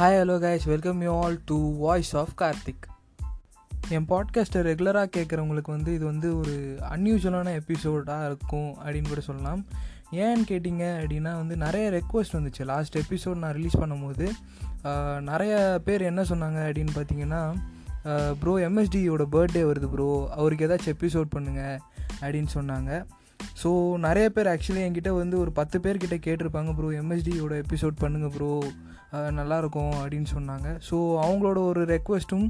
Hi hello guys, welcome you all to voice of Karthik. என் பாட்காஸ்ட்டை ரெகுலராக கேட்குறவங்களுக்கு இது ஒரு அன்யூஷுவலான எபிசோடாக இருக்கும் அப்படின்னு கூட சொல்லலாம். ஏன்னு கேட்டிங்க அப்படின்னா நிறைய ரெக்வஸ்ட் வந்துச்சு. லாஸ்ட் எபிசோட் நான் ரிலீஸ் பண்ணும்போது நிறைய பேர் என்ன சொன்னாங்க அப்படின்னு பார்த்தீங்கன்னா, ப்ரோ MSDயோட பர்த்டே வருது ப்ரோ, அவருக்கு ஏதாச்சும் எபிசோட் பண்ணுங்கள் அப்படின்னு சொன்னாங்க. ஸோ நிறைய பேர் ஆக்சுவலி என்கிட்ட ஒரு 10 பேர்கிட்ட கேட்டிருப்பாங்க, ப்ரோ MSDயோட எபிசோட் பண்ணுங்கள் ப்ரோ, நல்லாயிருக்கும் அப்படின்னு சொன்னாங்க. ஸோ அவங்களோட ஒரு ரெக்வஸ்ட்டும்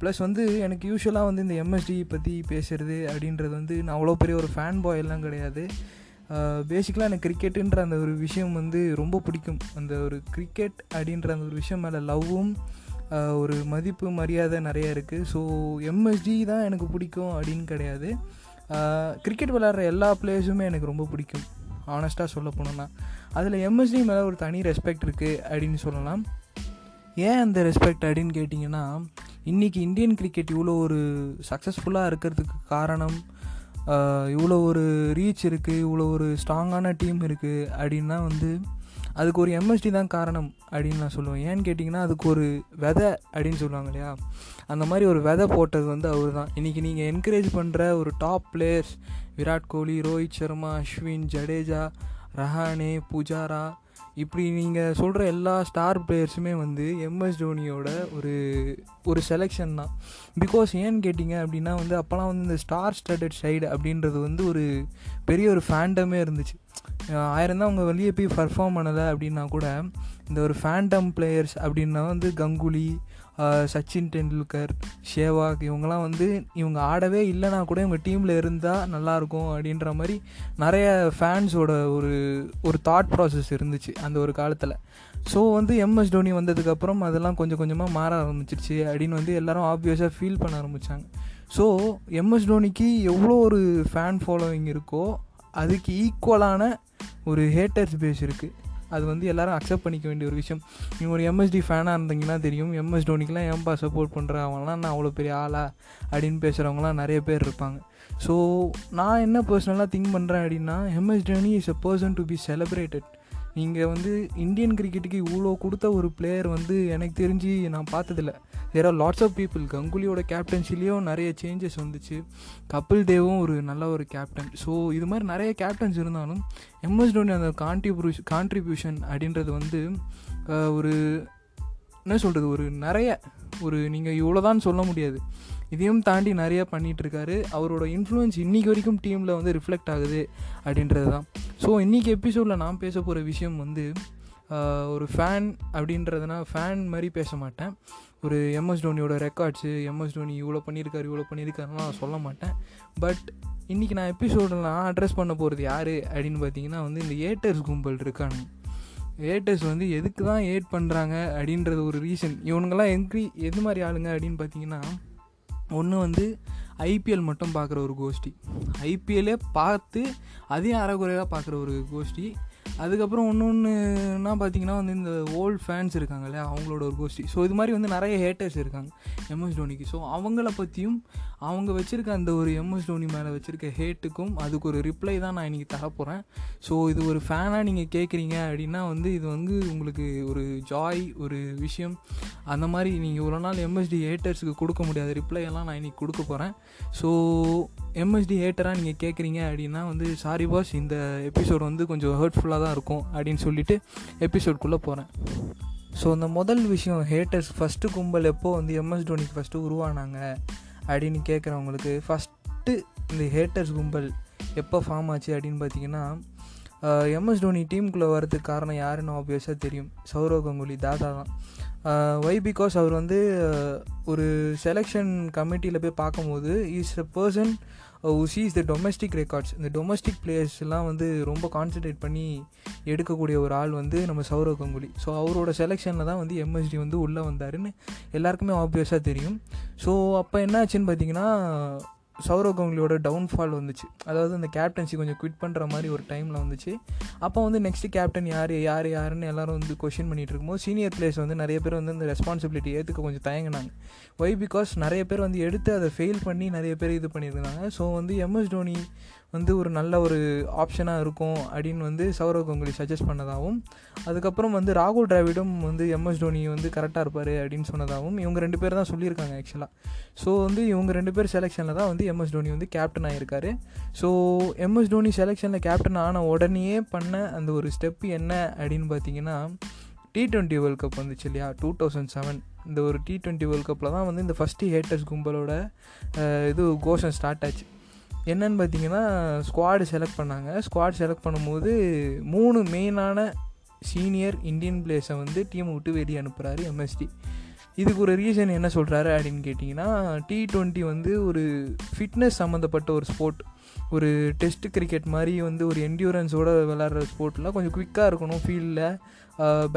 ப்ளஸ் எனக்கு யூஸ்வலாக இந்த MSD பற்றி பேசுகிறது அப்படின்றது நான் அவ்வளோ பெரிய ஒரு ஃபேன் பாய் எல்லாம் கிடையாது. பேசிக்கலாக எனக்கு கிரிக்கெட்டுன்ற அந்த ஒரு விஷயம் ரொம்ப பிடிக்கும். அந்த ஒரு கிரிக்கெட் அப்படின்ற அந்த ஒரு விஷயம் மேலே லவ்வும் ஒரு மதிப்பு மரியாதை நிறையா இருக்குது. ஸோ MSD தான் எனக்கு பிடிக்கும் அப்படின்னு கிடையாது. கிரிக்கெட் விளையாடுற எல்லா பிளேயர்ஸுமே எனக்கு ரொம்ப பிடிக்கும், ஆனஸ்ட்டாக சொல்ல போனோன்னா. அதில் MSD மேலே ஒரு தனி ரெஸ்பெக்ட் இருக்குது அப்படின்னு சொல்லலாம். ஏன் அந்த ரெஸ்பெக்ட் அப்படின்னு கேட்டிங்கன்னா, இன்றைக்கி இந்தியன் கிரிக்கெட் இவ்வளோ ஒரு சக்ஸஸ்ஃபுல்லாக இருக்கிறதுக்கு காரணம், இவ்வளோ ஒரு ரீச் இருக்குது, இவ்வளோ ஒரு ஸ்ட்ராங்கான டீம் இருக்குது அப்படின்னா அதுக்கு ஒரு MSD தான் காரணம் அப்படின்னு நான் சொல்லுவேன். ஏன்னு கேட்டிங்கன்னா, அதுக்கு ஒரு விதை அப்படின்னு சொல்லுவாங்க இல்லையா, அந்த மாதிரி ஒரு விதை போட்டது அவர் தான். இன்றைக்கி நீங்கள் என்கரேஜ் பண்ணுற ஒரு டாப் பிளேயர்ஸ் விராட் கோலி, ரோஹித் சர்மா, அஸ்வின், ஜடேஜா, ரஹானே, புஜாரா, இப்படி நீங்கள் சொல்கிற எல்லா ஸ்டார் பிளேயர்ஸுமே MS தோனியோட ஒரு செலெக்ஷன் தான். பிகாஸ் ஏன்னு கேட்டிங்க அப்படின்னா அப்போலாம் இந்த ஸ்டார் ஸ்டட்டட் சைடு அப்படின்றது ஒரு பெரிய ஒரு ஃபேண்டமே இருந்துச்சு. ஆயிரம்தான் அவங்க வெளியே போய் பர்ஃபார்ம் பண்ணலை அப்படின்னா கூட இந்த ஒரு ஃபேண்டம் பிளேயர்ஸ் அப்படின்னா கங்குலி, சச்சின் டெண்டுல்கர், சேவாக், இவங்கெல்லாம் இவங்க ஆடவே இல்லைனா கூட இவங்க டீமில் இருந்தால் நல்லாயிருக்கும் அப்படின்ற மாதிரி நிறைய ஃபேன்ஸோட ஒரு தாட் ப்ராசஸ் இருந்துச்சு அந்த ஒரு காலத்தில். ஸோ MS தோனி வந்ததுக்கப்புறம் அதெல்லாம் கொஞ்சம் கொஞ்சமாக மாற ஆரம்பிச்சிருச்சு அப்படின்னு எல்லோரும் ஆப்வியஸாக ஃபீல் பண்ண ஆரம்பித்தாங்க. ஸோ MS தோனிக்கு எவ்வளோ ஒரு ஃபேன் ஃபாலோவிங் இருக்கோ அதுக்கு ஈக்குவலான ஒரு ஹேட்டர்ஸ் பேஸ் இருக்குது. அது எல்லோரும் அக்செப்ட் பண்ணிக்க வேண்டிய ஒரு விஷயம். நீங்கள் ஒரு MSD ஃபேனாக இருந்தீங்கன்னா தெரியும், MS தோனிக்கெலாம் ஏன்பா சப்போர்ட் பண்ணுறவங்களாம், நான் அவ்வளோ பெரிய ஆளா அப்படின்னு பேசுகிறவங்களாம் நிறைய பேர் இருப்பாங்க. ஸோ நான் என்ன பர்சனலாக திங்க் பண்ணுறேன் அப்படின்னா, MS Dhoni is a person to be celebrated. நீங்கள் இந்தியன் கிரிக்கெட்டுக்கு இவ்வளோ கொடுத்த ஒரு பிளேயர் எனக்கு தெரிஞ்சு நான் பார்த்ததில்ல. There are lots of people. கங்குலியோட கேப்டன்சிலையும் நிறைய சேஞ்சஸ் வந்துச்சு. கபில் தேவும் ஒரு நல்ல ஒரு கேப்டன். ஸோ இது மாதிரி நிறைய கேப்டன்ஸ் இருந்தாலும் MS தோனி அந்த கான்ட்ரிபியூஷன் அப்படின்றது ஒரு என்ன சொல்கிறது, ஒரு நிறைய ஒரு நீங்கள் இவ்வளோதான் சொல்ல முடியாது, இதையும் தாண்டி நிறையா பண்ணிகிட்ருக்காரு. அவரோட இன்ஃப்ளூயன்ஸ் இன்றைக்கி வரைக்கும் டீமில் ரிஃப்ளெக்ட் ஆகுது அப்படின்றது தான். ஸோ இன்றைக்கி எபிசோடில் நான் பேச போகிற விஷயம் ஒரு ஃபேன் அப்படின்றதுனா ஃபேன் மாதிரி பேச மாட்டேன். ஒரு MS தோனியோட ரெக்கார்ட்ஸு, MS தோனி இவ்வளோ பண்ணியிருக்காரு இவ்வளோ பண்ணியிருக்காருன்னா நான் சொல்ல மாட்டேன். பட் இன்றைக்கி நான் எபிசோடில் நான் அட்ரஸ் பண்ண போகிறது யார் அப்படின்னு பார்த்தீங்கன்னா இந்த ஏட்டர்ஸ் கும்பல் இருக்கானு. ஏட்டர்ஸ் எதுக்கு தான் ஏட் பண்ணுறாங்க அப்படின்றது ஒரு ரீசன். இவனுங்கெல்லாம் எது மாதிரி ஆளுங்க அப்படின்னு பார்த்தீங்கன்னா, ஒன்று IPL மட்டும் பார்க்குற ஒரு கோஷ்டி, IPLே பார்த்து அதையும் அரைகுறையாக பார்க்குற ஒரு கோஷ்டி. அதுக்கப்புறம் ஒன்றுன்னா பார்த்தீங்கன்னா இந்த ஓல்டு ஃபேன்ஸ் இருக்காங்க இல்லையா, அவங்களோட ஒரு கோஷ்டி. ஸோ இது மாதிரி நிறைய ஹேட்டர்ஸ் இருக்காங்க MS தோனிக்கு. ஸோ அவங்கள பற்றியும் அவங்க வச்சுருக்க அந்த ஒரு MS தோனி மேலே வச்சுருக்க ஹேட்டுக்கும் அதுக்கு ஒரு ரிப்ளை தான் நான் இன்றைக்கி தரப்போகிறேன். ஸோ இது ஒரு ஃபேனாக நீங்கள் கேட்குறீங்க அப்படின்னா இது உங்களுக்கு ஒரு ஜாய் ஒரு விஷயம். அந்த மாதிரி நீங்கள் இவ்வளோ நாள் MSD ஹேட்டர்ஸுக்கு கொடுக்க முடியாத ரிப்ளையெல்லாம் நான் இன்றைக்கி கொடுக்க போகிறேன். ஸோ MSD ஹேட்டராக நீங்கள் கேட்குறீங்க அப்படின்னா சாரி பாஸ், இந்த எபிசோடு கொஞ்சம் ஹர்ட்ஃபுல்லாக தான் இருக்கும் அப்படின்னு சொல்லிவிட்டு எபிசோட்குள்ளே போகிறேன். ஸோ அந்த முதல் விஷயம், ஹேட்டர்ஸ் ஃபஸ்ட்டு கும்பல் எப்போது MS தோனிக்கு ஃபஸ்ட்டு உருவானாங்க அப்படின்னு கேட்குறவங்களுக்கு ஃபஸ்ட்டு இந்த ஹேட்டர்ஸ் கும்பல் எப்போ ஃபார்ம் ஆச்சு அப்படின்னு பார்த்தீங்கன்னா, MS தோனி டீமுக்குள்ளே வர்றதுக்கு காரணம் யாருன்னு ஆப்வியஸாக தெரியும், சௌரவ் கங்குலி தாதா தான். வை பிகாஸ் அவர் ஒரு செலெக்ஷன் கமிட்டியில் போய் பார்க்கும்போது is a person who sees the domestic records. இந்த டொமஸ்டிக் பிளேயர்ஸ்லாம் ரொம்ப கான்சன்ட்ரேட் பண்ணி எடுக்கக்கூடிய ஒரு ஆள் நம்ம சௌரவ் கங்குலி. ஸோ அவரோட செலெக்ஷனில் தான் MSD உள்ளே வந்தாருன்னு எல்லாருக்குமே ஆப்வியஸாக தெரியும். ஸோ அப்போ என்ன ஆச்சுன்னு பார்த்தீங்கன்னா, சௌரவ் கங்குலியோட டவுன்ஃபால் வந்துச்சு. அதாவது அந்த கேப்டன்சி கொஞ்சம் குவிட் பண்ணுற மாதிரி ஒரு டைமில் வந்துச்சு. அப்போ நெக்ஸ்ட்டு கேப்டன் யாருன்னு எல்லோரும் கொஷின் பண்ணிகிட்டு இருக்கும்போது சீனியர் பிளேயர்ஸ் நிறைய பேர் இந்த ரெஸ்பான்சிபிலிட்டி ஏற்றுக்க கொஞ்சம் தயங்கினாங்க. வை பிகாஸ் நிறைய பேர் எடுத்து அதை ஃபெயில் பண்ணி நிறைய பேர் இது பண்ணியிருந்தாங்க. ஸோ MS தோனி வந்து ஒரு நல்ல ஒரு ஆப்ஷனாக இருக்கும் அப்படின்னு வந்து சௌரவ் கங்குலி சஜஸ்ட் பண்ணதாகவும், அதுக்கப்புறம் வந்து ராகுல் டிராவிடும் வந்து MS தோனி வந்து கரெக்டாக இருப்பார் அப்படின்னு சொன்னதாகவும் இவங்க ரெண்டு பேர் தான் சொல்லியிருக்காங்க ஆக்சுவலாக. ஸோ வந்து இவங்க ரெண்டு பேர் செலெக்ஷனில் தான் வந்து MS தோனி வந்து கேப்டன் ஆகியிருக்காரு. ஸோ MS தோனி செலெக்ஷனில் கேப்டன் ஆன உடனேயே பண்ண அந்த ஒரு ஸ்டெப்பு என்ன அப்படின்னு பார்த்தீங்கன்னா, T20 வேர்ல்ட் கப் வந்துச்சு இல்லையா 2007, இந்த ஒரு T20 வேர்ல்ட் கப்பில் தான் வந்து இந்த ஃபஸ்ட்டு ஹேட்டர்ஸ் கும்பலோட இது கோஷம் ஸ்டார்ட் ஆச்சு. என்னன்னு பார்த்தீங்கன்னா ஸ்குவாடு செலக்ட் பண்ணாங்க. ஸ்குவாட் செலக்ட் பண்ணும்போது 3 மெயினான சீனியர் இந்தியன் பிளேயர்ஸை வந்து டீம் விட்டு வெளியே அனுப்புகிறாரு MSD. இதுக்கு ஒரு ரீசன் என்ன சொல்கிறாரு அப்படின்னு கேட்டிங்கன்னா, T20 வந்து ஒரு ஃபிட்னஸ் சம்மந்தப்பட்ட ஒரு ஸ்போர்ட், ஒரு டெஸ்ட் கிரிக்கெட் மாதிரி வந்து ஒரு என்ட்யூரன்ஸோடு விளாட்ற ஸ்போர்ட்டில் கொஞ்சம் குவிக்காக இருக்கணும். ஃபீல்டில்,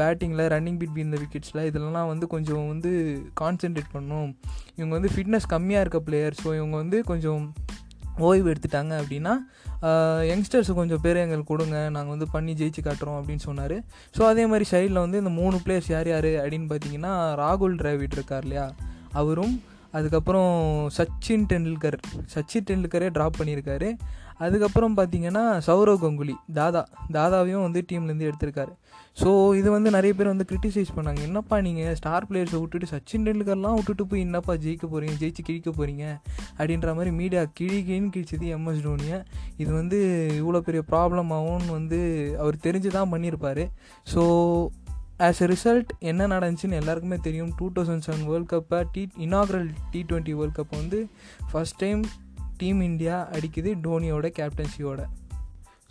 பேட்டிங்கில், ரன்னிங் பிட்வீன் த விக்கெட்ஸில் இதெல்லாம் வந்து கொஞ்சம் வந்து கான்சென்ட்ரேட் பண்ணணும். இவங்க வந்து ஃபிட்னஸ் கம்மியாக இருக்க பிளேயர். ஸோ இவங்க வந்து கொஞ்சம் ஓய்வு எடுத்துட்டாங்க அப்படின்னா யங்ஸ்டர்ஸ் கொஞ்சம் பேர் எங்களுக்கு கொடுங்க, நாங்கள் வந்து பண்ணி ஜெயிச்சு காட்டுறோம் அப்படின்னு சொன்னார். ஸோ அதே மாதிரி சைடில் வந்து இந்த 3 பிளேயர்ஸ் யார் யார் அப்படின்னு பார்த்தீங்கன்னா, ராகுல் டிராவிட் இருக்கார் இல்லையா அவரும், அதுக்கப்புறம் சச்சின் டெண்டுல்கரே ட்ராப் பண்ணியிருக்காரு. அதுக்கப்புறம் பார்த்தீங்கன்னா சௌரவ் கங்குலி தாதாவையும் வந்து டீம்லேருந்து எடுத்திருக்காரு. ஸோ இது வந்து நிறைய பேர் வந்து கிரிட்டிசைஸ் பண்ணாங்க, என்னப்பா நீங்கள் ஸ்டார் பிளேயர்ஸை விட்டுட்டு சச்சின் டெண்டுல்கர்லாம் விட்டுட்டு போய் என்னப்பா ஜெயிச்சு கிழிக்க போகிறீங்க அப்படின்ற மாதிரி மீடியா கிழிக்கின்னு கிழிச்சது MS தோனியை. இது வந்து இவ்வளோ பெரிய ப்ராப்ளம் ஆகும்னு வந்து அவர் தெரிஞ்சு தான் பண்ணியிருப்பார். ஸோ ஆஸ் எ ரிசல்ட் என்ன நடந்துச்சுன்னு எல்லாருக்குமே தெரியும். 2007 வேர்ல்ட் கப்பை இனாக்ரல் T20 வேர்ல்ட் கப்பை வந்து ஃபஸ்ட் டைம் டீம் இந்தியா அடிக்குது தோனியோட கேப்டன்சியோட.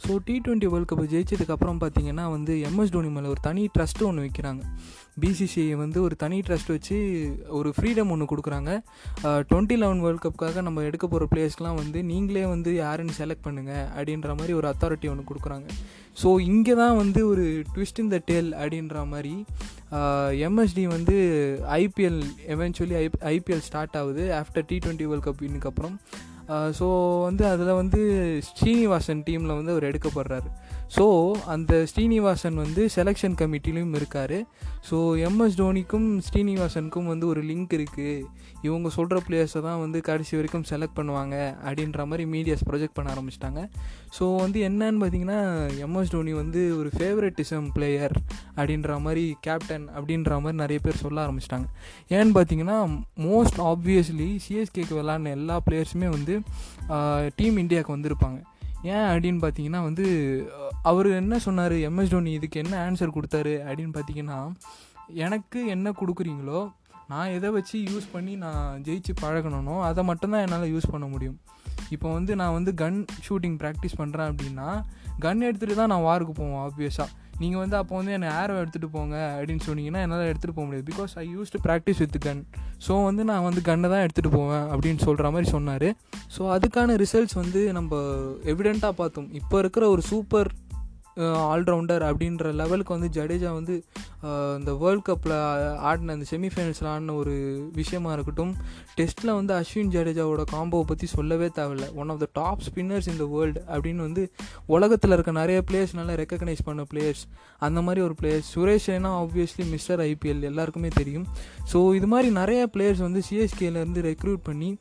ஸோ T20 வேர்ல்ட் கப்பை ஜெயிச்சதுக்கப்புறம் பார்த்தீங்கன்னா வந்து MS தோனி மேலே ஒரு தனி ட்ரஸ்ட்டு ஒன்று வைக்கிறாங்க. BCCI வந்து ஒரு தனி ட்ரஸ்ட் வச்சு ஒரு ஃப்ரீடம் ஒன்று கொடுக்குறாங்க. 2011 வேர்ல்ட் கப்புக்காக நம்ம எடுக்க போகிற பிளேயர்ஸ்லாம் வந்து நீங்களே வந்து யாருன்னு செலக்ட் பண்ணுங்கள் அப்படின்ற மாதிரி ஒரு அத்தாரிட்டி ஒன்று கொடுக்குறாங்க. ஸோ இங்கே தான் வந்து ஒரு ட்விஸ்ட் இன் த டெல் அப்படின்ற மாதிரி MSD வந்து IPL எவென்ச்சுவலி IPL ஸ்டார்ட் ஆகுது ஆஃப்டர் T20 வேர்ல்ட் கப் இன்னுக்கப்புறம். ஸோ வந்து அதில் வந்து ஸ்ரீனிவாசன் டீமில் வந்து அவர் எடுக்கப்படுறாரு. ஸோ அந்த ஸ்ரீனிவாசன் வந்து செலெக்ஷன் கமிட்டிலையும் இருக்கார். ஸோ MS தோனிக்கும் ஸ்ரீனிவாசனுக்கும் வந்து ஒரு லிங்க் இருக்குது, இவங்க சொல்கிற பிளேயர்ஸை தான் வந்து கடைசி வரைக்கும் செலக்ட் பண்ணுவாங்க அப்படின்ற மாதிரி மீடியாஸ் ப்ரொஜெக்ட் பண்ண ஆரம்பிச்சிட்டாங்க. ஸோ வந்து என்னன்னு பார்த்தீங்கன்னா MS தோனி வந்து ஒரு ஃபேவரட்டிசம் பிளேயர் அப்படின்ற மாதிரி, கேப்டன் அப்படின்ற மாதிரி நிறைய பேர் சொல்ல ஆரம்பிச்சிட்டாங்க. ஏன்னு பார்த்தீங்கன்னா மோஸ்ட் ஆப்வியஸ்லி CSKக்கு விளாட்ன எல்லா பிளேயர்ஸுமே வந்து டீம் இந்தியாவுக்கு வந்திருப்பாங்க. ஏன் அப்படின்னு பார்த்தீங்கன்னா வந்து அவர் என்ன சொன்னார், MS தோனி இதுக்கு என்ன ஆன்சர் கொடுத்தாரு அப்படின்னு பார்த்தீங்கன்னா, எனக்கு என்ன கொடுக்குறீங்களோ, நான் எதை வச்சு யூஸ் பண்ணி நான் ஜெயிச்சு பழகணும்னோ அதை மட்டும்தான் என்னால் யூஸ் பண்ண முடியும். இப்போ வந்து நான் வந்து கன் ஷூட்டிங் ப்ராக்டிஸ் பண்ணுறேன் அப்படின்னா கன் எடுத்துகிட்டு தான் நான் வாருக்கு போவோம். ஆப்வியஸாக நீங்கள் வந்து அப்போ வந்து என்னை ஆரோ எடுத்துகிட்டு போங்க அப்படின்னு சொன்னீங்கன்னா என்னால் எடுத்துகிட்டு போக முடியாது, because I use to practice with gun. So வந்து நான் வந்து கன்னை தான் எடுத்துகிட்டு போவேன் அப்படின்னு சொல்கிற மாதிரி சொன்னார். ஸோ அதுக்கான ரிசல்ட்ஸ் வந்து நம்ம எவிடெண்ட்டாக பார்த்தோம். இப்போ இருக்கிற ஒரு சூப்பர் ஆல்ரவுண்டர் அப்படின்ற லெவலுக்கு வந்து ஜடேஜா வந்து இந்த வேர்ல்ட் கப்பில் ஆடின அந்த செமிஃபைனல்ஸில் ஆடின ஒரு விஷயமாக இருக்கட்டும், டெஸ்ட்டில் வந்து அஸ்வின் ஜடேஜாவோட காம்போவை பற்றி சொல்லவே தேவையில்லை. One of the top spinners in the world அப்படின்னு வந்து உலகத்தில் இருக்க நிறைய பிளேயர்ஸ்னால ரெக்கக்னைஸ் பண்ண பிளேயர்ஸ், அந்த மாதிரி ஒரு players. Suresh Raina obviously mister IPL எல்லாருக்குமே தெரியும். ஸோ இது மாதிரி நிறைய பிளேயர்ஸ் வந்து CSKலேருந்து ரெக்ரூட் பண்ணி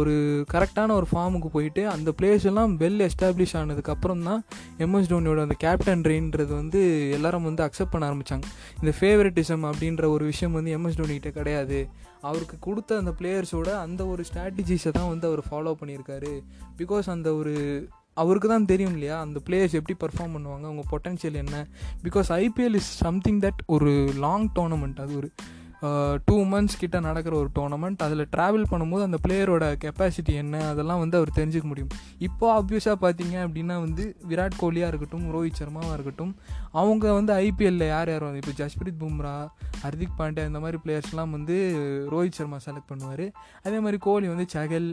ஒரு கரெக்டான ஒரு ஃபார்முக்கு போயிட்டு அந்த பிளேயர்ஸ் எல்லாம் வெல் எஸ்டாப்ளிஷ் ஆனதுக்கப்புறம் தான் MS தோனியோட அந்த கேப்டன் ரெயின்றது வந்து எல்லாரும் வந்து அக்செப்ட் பண்ண ஆரம்பித்தாங்க. இந்த ஃபேவரட்டிசம் அப்படின்ற ஒரு விஷயம் வந்து MS தோனிகிட்ட கிடையாது, அவருக்கு கொடுத்த அந்த பிளேயர்ஸோட அந்த ஒரு ஸ்ட்ராட்டஜிஸை தான் வந்து அவர் ஃபாலோ பண்ணியிருக்காரு. பிகாஸ் அந்த ஒரு அவருக்கு தான் தெரியும் இல்லையா அந்த பிளேயர்ஸ் எப்படி பர்ஃபார்ம் பண்ணுவாங்க, அவங்க பொட்டன்ஷியல் என்ன. Because IPL is something that ஒரு லாங் டோர்னமெண்ட், அது ஒரு 2 months கிட்ட நடக்கிற ஒரு டோர்னமெண்ட். அதில் ட்ராவல் பண்ணும்போது அந்த பிளேயரோட கெப்பாசிட்டி என்ன அதெல்லாம் வந்து அவர் தெரிஞ்சுக்க முடியும். இப்போ ஆப்வியஸாக பார்த்தீங்க அப்படின்னா வந்து விராட் கோலியாக இருக்கட்டும், ரோஹித் சர்மாவாக இருக்கட்டும், அவங்க வந்து IPL யார் வந்து இப்போ ஜஸ்பிரீத் பும்ரா, ஹர்திக் பாண்டியா இந்த மாதிரி பிளேயர்ஸ்லாம் வந்து ரோஹித் சர்மா செலக்ட் பண்ணுவார். அதே மாதிரி கோலி வந்து சகல்,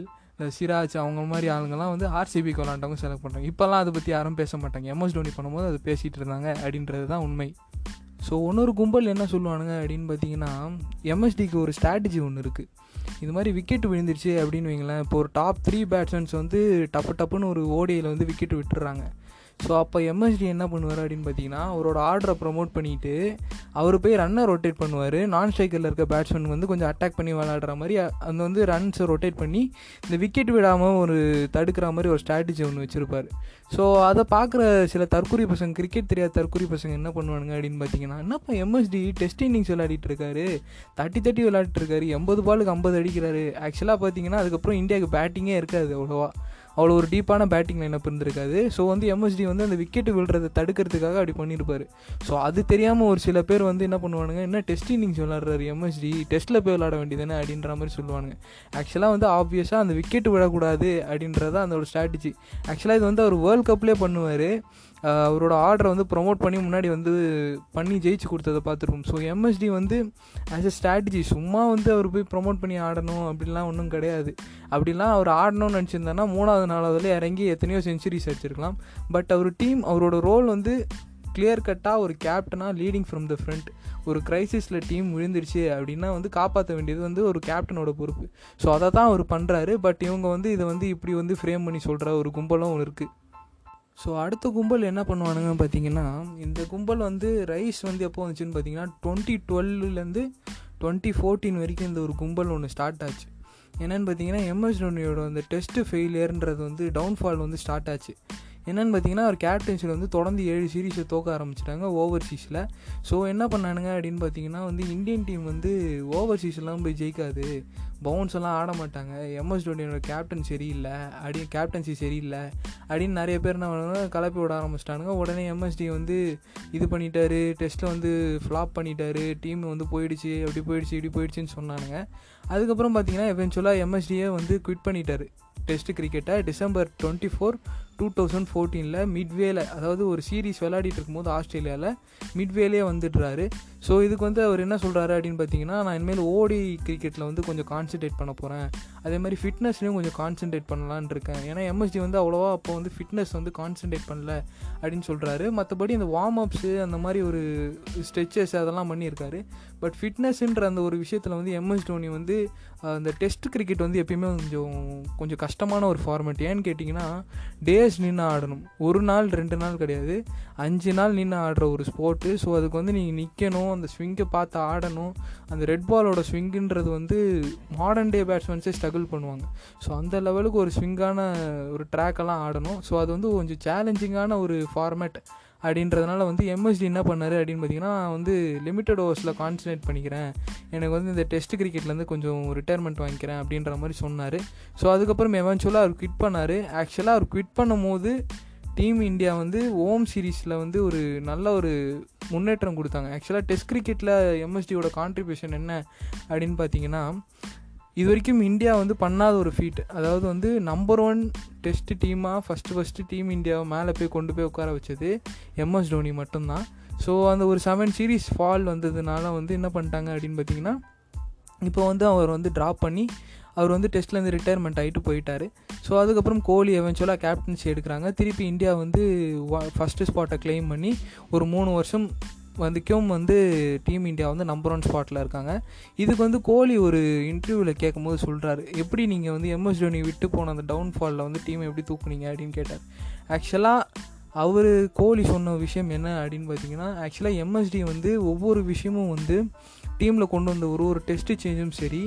சிராஜ் அவங்க மாதிரி ஆளுங்கள்லாம் வந்து RCBக்கு விளாண்டவங்க செலக்ட் பண்ணுறாங்க. இப்போல்லாம் அதை பற்றி யாரும் பேச மாட்டாங்க. MS தோனி பண்ணும்போது அது பேசிகிட்டு இருந்தாங்க அப்படின்றது தான் உண்மை. ஸோ இன்னொரு கும்பல் என்ன சொல்லுவானுங்க அப்படின்னு பார்த்தீங்கன்னா, MSDக்கு ஒரு ஸ்ட்ராட்டஜி ஒன்று இருக்குது. இது மாதிரி விக்கெட் விழுந்துருச்சு அப்படின்னு வைங்களேன், இப்போ ஒரு டாப் 3 பேட்ஸ்மேன்ஸ் வந்து டப்பு டப்புன்னு ஒரு ODIயில் வந்து விக்கெட் விட்டுறாங்க. ஸோ அப்போ எம்எஸ்டி என்ன பண்ணுவார் அப்படின்னு பார்த்தீங்கன்னா, அவரோட ஆர்டரை ப்ரொமோட் பண்ணிவிட்டு அவர் போய் ரன்னை ரொட்டேட் பண்ணுவார். நான் ஸ்ட்ரைக்கரில் இருக்க பேட்ஸ்மேனுக்கு வந்து கொஞ்சம் அட்டாக் பண்ணி விளையாடுற மாதிரி அந்த வந்து ரன்ஸை ரொட்டேட் பண்ணி இந்த விக்கெட் விடாமல் ஒரு தடுக்கிற மாதிரி ஒரு ஸ்ட்ராட்டஜி ஒன்று வச்சுருப்பார். ஸோ அதை பார்க்குற சில தற்கூரி பசங்க, கிரிக்கெட் தெரியாத தற்கூரி பசங்க என்ன பண்ணுவானுங்க அப்படின்னு பார்த்தீங்கன்னா, என்னப்பா எம்எஸ்டி டெஸ்ட் இன்னிங்ஸ் விளையாடிட்டுருக்காரு, தட்டி விளையாடிட்டுருக்காரு, 80 பாலுக்கு 50 அடிக்கிறாரு. ஆக்சுவலாக பார்த்தீங்கன்னா அதுக்கப்புறம் இந்தியாவுக்கு பேட்டிங்கே இருக்காது, அவ்வளோ ஒரு டீப்பான பேட்டிங் லைனப் இருந்திருக்காது. ஸோ வந்து எம்எஸ்டி வந்து அந்த விக்கெட்டு விழுறதை தடுக்கிறதுக்காக அப்படி பண்ணியிருப்பார். ஸோ அது தெரியாமல் ஒரு சில பேர் வந்து என்ன பண்ணுவானுங்க, என்ன டெஸ்ட் இன்னிங்ஸ் விளாட்றாரு எம்எஸ்டி, டெஸ்ட்டில் போய் விளாட வேண்டியதுன்னு அப்படின்ற மாதிரி சொல்லுவானுங்க. ஆக்சுவலாக வந்து ஆப்வியஸாக அந்த விக்கெட்டு விடக்கூடாது அப்படின்றது தான் அந்த ஒரு ஸ்ட்ராட்டஜி. ஆக்சுவலாக இது வந்து அவர் வேர்ல்டு கப்லேயே பண்ணுவார். அவரோட ஆர்டரை வந்து ப்ரொமோட் பண்ணி முன்னாடி வந்து பண்ணி ஜெயிச்சு கொடுத்ததை பார்த்துருப்போம். ஸோ எம்எஸ்டி வந்து ஆஸ் எ ஸ்ட்ராட்டஜி சும்மா வந்து அவர் போய் ப்ரொமோட் பண்ணி ஆடணும் அப்படின்லாம் ஒன்றும் கிடையாது. அப்படிலாம் அவர் ஆடணும்னு நினச்சிருந்தாருன்னா 3வது 4வதுல இறங்கி எத்தனையோ செஞ்சுரிஸ் அடிச்சிருக்கலாம். பட் அவர் டீம், அவரோட ரோல் வந்து கிளியர் கட்டாக ஒரு கேப்டனாக லீடிங் ஃப்ரம் த ஃப்ரண்ட். ஒரு க்ரைசிஸில் டீம் விழுந்துருச்சு அப்படின்னா வந்து காப்பாற்ற வேண்டியது வந்து ஒரு கேப்டனோட பொறுப்பு. ஸோ அதை தான் அவர் பண்ணுறாரு. பட் இவங்க வந்து இதை வந்து இப்படி வந்து ஃப்ரேம் பண்ணி சொல்கிற ஒரு கும்பலும் ஒன்று இருக்குது. ஸோ அடுத்த கும்பல் என்ன பண்ணுவானுங்கன்னு பார்த்தீங்கன்னா, இந்த கும்பல் வந்து ரைஸ் வந்து எப்போ வந்துச்சுன்னு பார்த்தீங்கன்னா 2012லேருந்து 2014 வரைக்கும் இந்த ஒரு கும்பல் ஒன்று ஸ்டார்ட் ஆச்சு. என்னென்னு பார்த்தீங்கன்னா, எம்எஸ் தோனியோட அந்த டெஸ்ட்டு ஃபெயிலியர்ன்றது வந்து டவுன்ஃபால் வந்து ஸ்டார்ட் ஆச்சு. என்னென்னு பார்த்தீங்கன்னா, அவர் கேப்டன்சியில் வந்து தொடர்ந்து 7 சீரீஸை தோக்க ஆரம்பிச்சிட்டாங்க ஓவர்சீஸில். ஸோ என்ன பண்ணானுங்க அப்படின்னு பார்த்தீங்கன்னா, வந்து இந்தியன் டீம் வந்து ஓவர்சீஸ்லாம் போய் ஜெயிக்காது, பவுன்ஸ் எல்லாம் ஆட மாட்டாங்க, எம்எஸ் தோனியோட கேப்டன் சரியில்லை அப்படி, கேப்டன்சி சரியில்லை அப்படின்னு நிறைய பேர் என்ன பண்ணுவாங்க, கலப்பி விட ஆரம்பிச்சிட்டானுங்க. உடனே எம்எஸ்டி வந்து இது பண்ணிட்டாரு, டெஸ்ட்டில் வந்து ஃப்ளாப் பண்ணிட்டாரு, டீம் வந்து போயிடுச்சு, அப்படி போயிடுச்சு, இப்படி போயிடுச்சுன்னு சொன்னானுங்க. அதுக்கப்புறம் பார்த்தீங்கன்னா எவென்ச்சுவலாக எம்எஸ்டியே வந்து குவிட் பண்ணிட்டார் டெஸ்ட்டு கிரிக்கெட்டை. டிசம்பர் 24, 2014 மிட்வேல, அதாவது ஒரு சீரீஸ் விளையாடிட்டு இருக்கும்போது ஆஸ்திரேலியாவில் மிட்வேலேயே வந்துடுறாரு. ஸோ இதுக்கு வந்து அவர் என்ன சொல்கிறாரு அப்படின்னு பார்த்தீங்கன்னா, நான் இனிமேல் ஓடி கிரிக்கெட்டில் வந்து கொஞ்சம் கான்சன்ட்ரேட் பண்ண போகிறேன், அதே மாதிரி ஃபிட்னஸ்லேயும் கொஞ்சம் கான்சன்ட்ரேட் பண்ணலான்னு இருக்கேன். ஏன்னா எம்எஸ்டி வந்து அவ்வளோவா அப்போ வந்து ஃபிட்னஸ் வந்து கான்சன்ட்ரேட் பண்ணல அப்படின்னு சொல்கிறாரு. மற்றபடி இந்த வார்ம் அப்ஸு அந்த மாதிரி ஒரு ஸ்ட்ரெச்சஸ் அதெல்லாம் பண்ணியிருக்காரு. பட் ஃபிட்னஸ்ன்ற அந்த ஒரு விஷயத்தில் வந்து எம்எஸ் தோனி வந்து அந்த டெஸ்ட் கிரிக்கெட் வந்து எப்பயுமே கொஞ்சம் கஷ்டமான ஒரு ஃபார்மேட். ஏன்னு கேட்டிங்கன்னா, டேஸ் நின்று ஆடணும், ஒரு நாள் 2 நாள் கிடையாது, 5 நாள் நின்று ஆடுற ஒரு ஸ்போர்ட்டு. ஸோ அதுக்கு வந்து நீங்கள் நிற்கணும், அந்த ஸ்விங்கை பார்த்து ஆடணும். அந்த ரெட் பாலோட ஸ்விங்குன்றது வந்து மாடர்ன் டே பேட்ஸ்மேன்ஸே ஸ்ட்ரகிள் பண்ணுவாங்க. ஸோ அந்த லெவலுக்கு ஒரு ஸ்விங்கான ஒரு ட்ராக்கெல்லாம் ஆடணும். ஸோ அது வந்து கொஞ்சம் சேலஞ்சிங்கான ஒரு ஃபார்மேட் அப்படின்றதுனால வந்து எம்எஸ்டி என்ன பண்ணார் அப்படின்னு பார்த்தீங்கன்னா, வந்து லிமிட்டட் ஓவர்ஸில் கான்சன்ட்ரேட் பண்ணிக்கிறேன், எனக்கு வந்து இந்த டெஸ்ட் கிரிக்கெட்லேருந்து கொஞ்சம் ரிட்டையர்மெண்ட் வாங்கிக்கிறேன் அப்படின்ற மாதிரி சொன்னார். ஸோ அதுக்கப்புறம் எவென்ச்சுவலாக அவர் குவிட் பண்ணார். ஆக்சுவலாக அவர் குவிட் பண்ணும் போது டீம் இந்தியா வந்து ஹோம் சீரீஸில் வந்து ஒரு நல்ல ஒரு முன்னேற்றம் கொடுத்தாங்க. ஆக்சுவலாக டெஸ்ட் கிரிக்கெட்டில் எம்எஸ்டியோட கான்ட்ரிபியூஷன் என்ன அப்படின்னு பார்த்தீங்கன்னா, இது வரைக்கும் இந்தியா வந்து பண்ணாத ஒரு ஃபீட், அதாவது வந்து நம்பர் 1 டெஸ்ட் டீமாக ஃபஸ்ட்டு டீம் இந்தியாவை மேலே போய் கொண்டு போய் உட்கார வச்சது எம்எஸ் தோனி மட்டும்தான். ஸோ அந்த ஒரு 7 சீரீஸ் ஃபால் வந்ததுனால வந்து என்ன பண்ணிட்டாங்க அப்படின்னு பார்த்தீங்கன்னா, இப்போ வந்து அவர் வந்து ட்ராப் பண்ணி அவர் வந்து டெஸ்ட்லேருந்து ரிட்டையர்மெண்ட் ஆகிட்டு போயிட்டார். ஸோ அதுக்கப்புறம் கோலி எவென்ச்சுவலாக கேப்டன்சி எடுக்கிறாங்க. திருப்பி இந்தியா வந்து ஃபஸ்ட்டு ஸ்பாட்டை கிளைம் பண்ணி ஒரு 3 வருஷம் வந்துக்கும் வந்து டீம் இந்தியா வந்து நம்பர் 1 ஸ்பாட்டில் இருக்காங்க. இதுக்கு வந்து கோலி ஒரு இன்டர்வியூவில் கேட்கும் போது சொல்கிறாரு, எப்படி நீங்கள் வந்து எம்எஸ் தோனி விட்டு போன அந்த டவுன்ஃபாலில் வந்து டீமை எப்படி தூக்குனீங்க அப்படின்னு கேட்டார். ஆக்சுவலாக அவர் கோலி சொன்ன விஷயம் என்ன அப்படின்னு பார்த்தீங்கன்னா, ஆக்சுவலாக எம்எஸ்டி வந்து ஒவ்வொரு விஷயமும் வந்து டீமில் கொண்டு வந்த ஒரு டெஸ்ட்டு சேஞ்சும் சரி,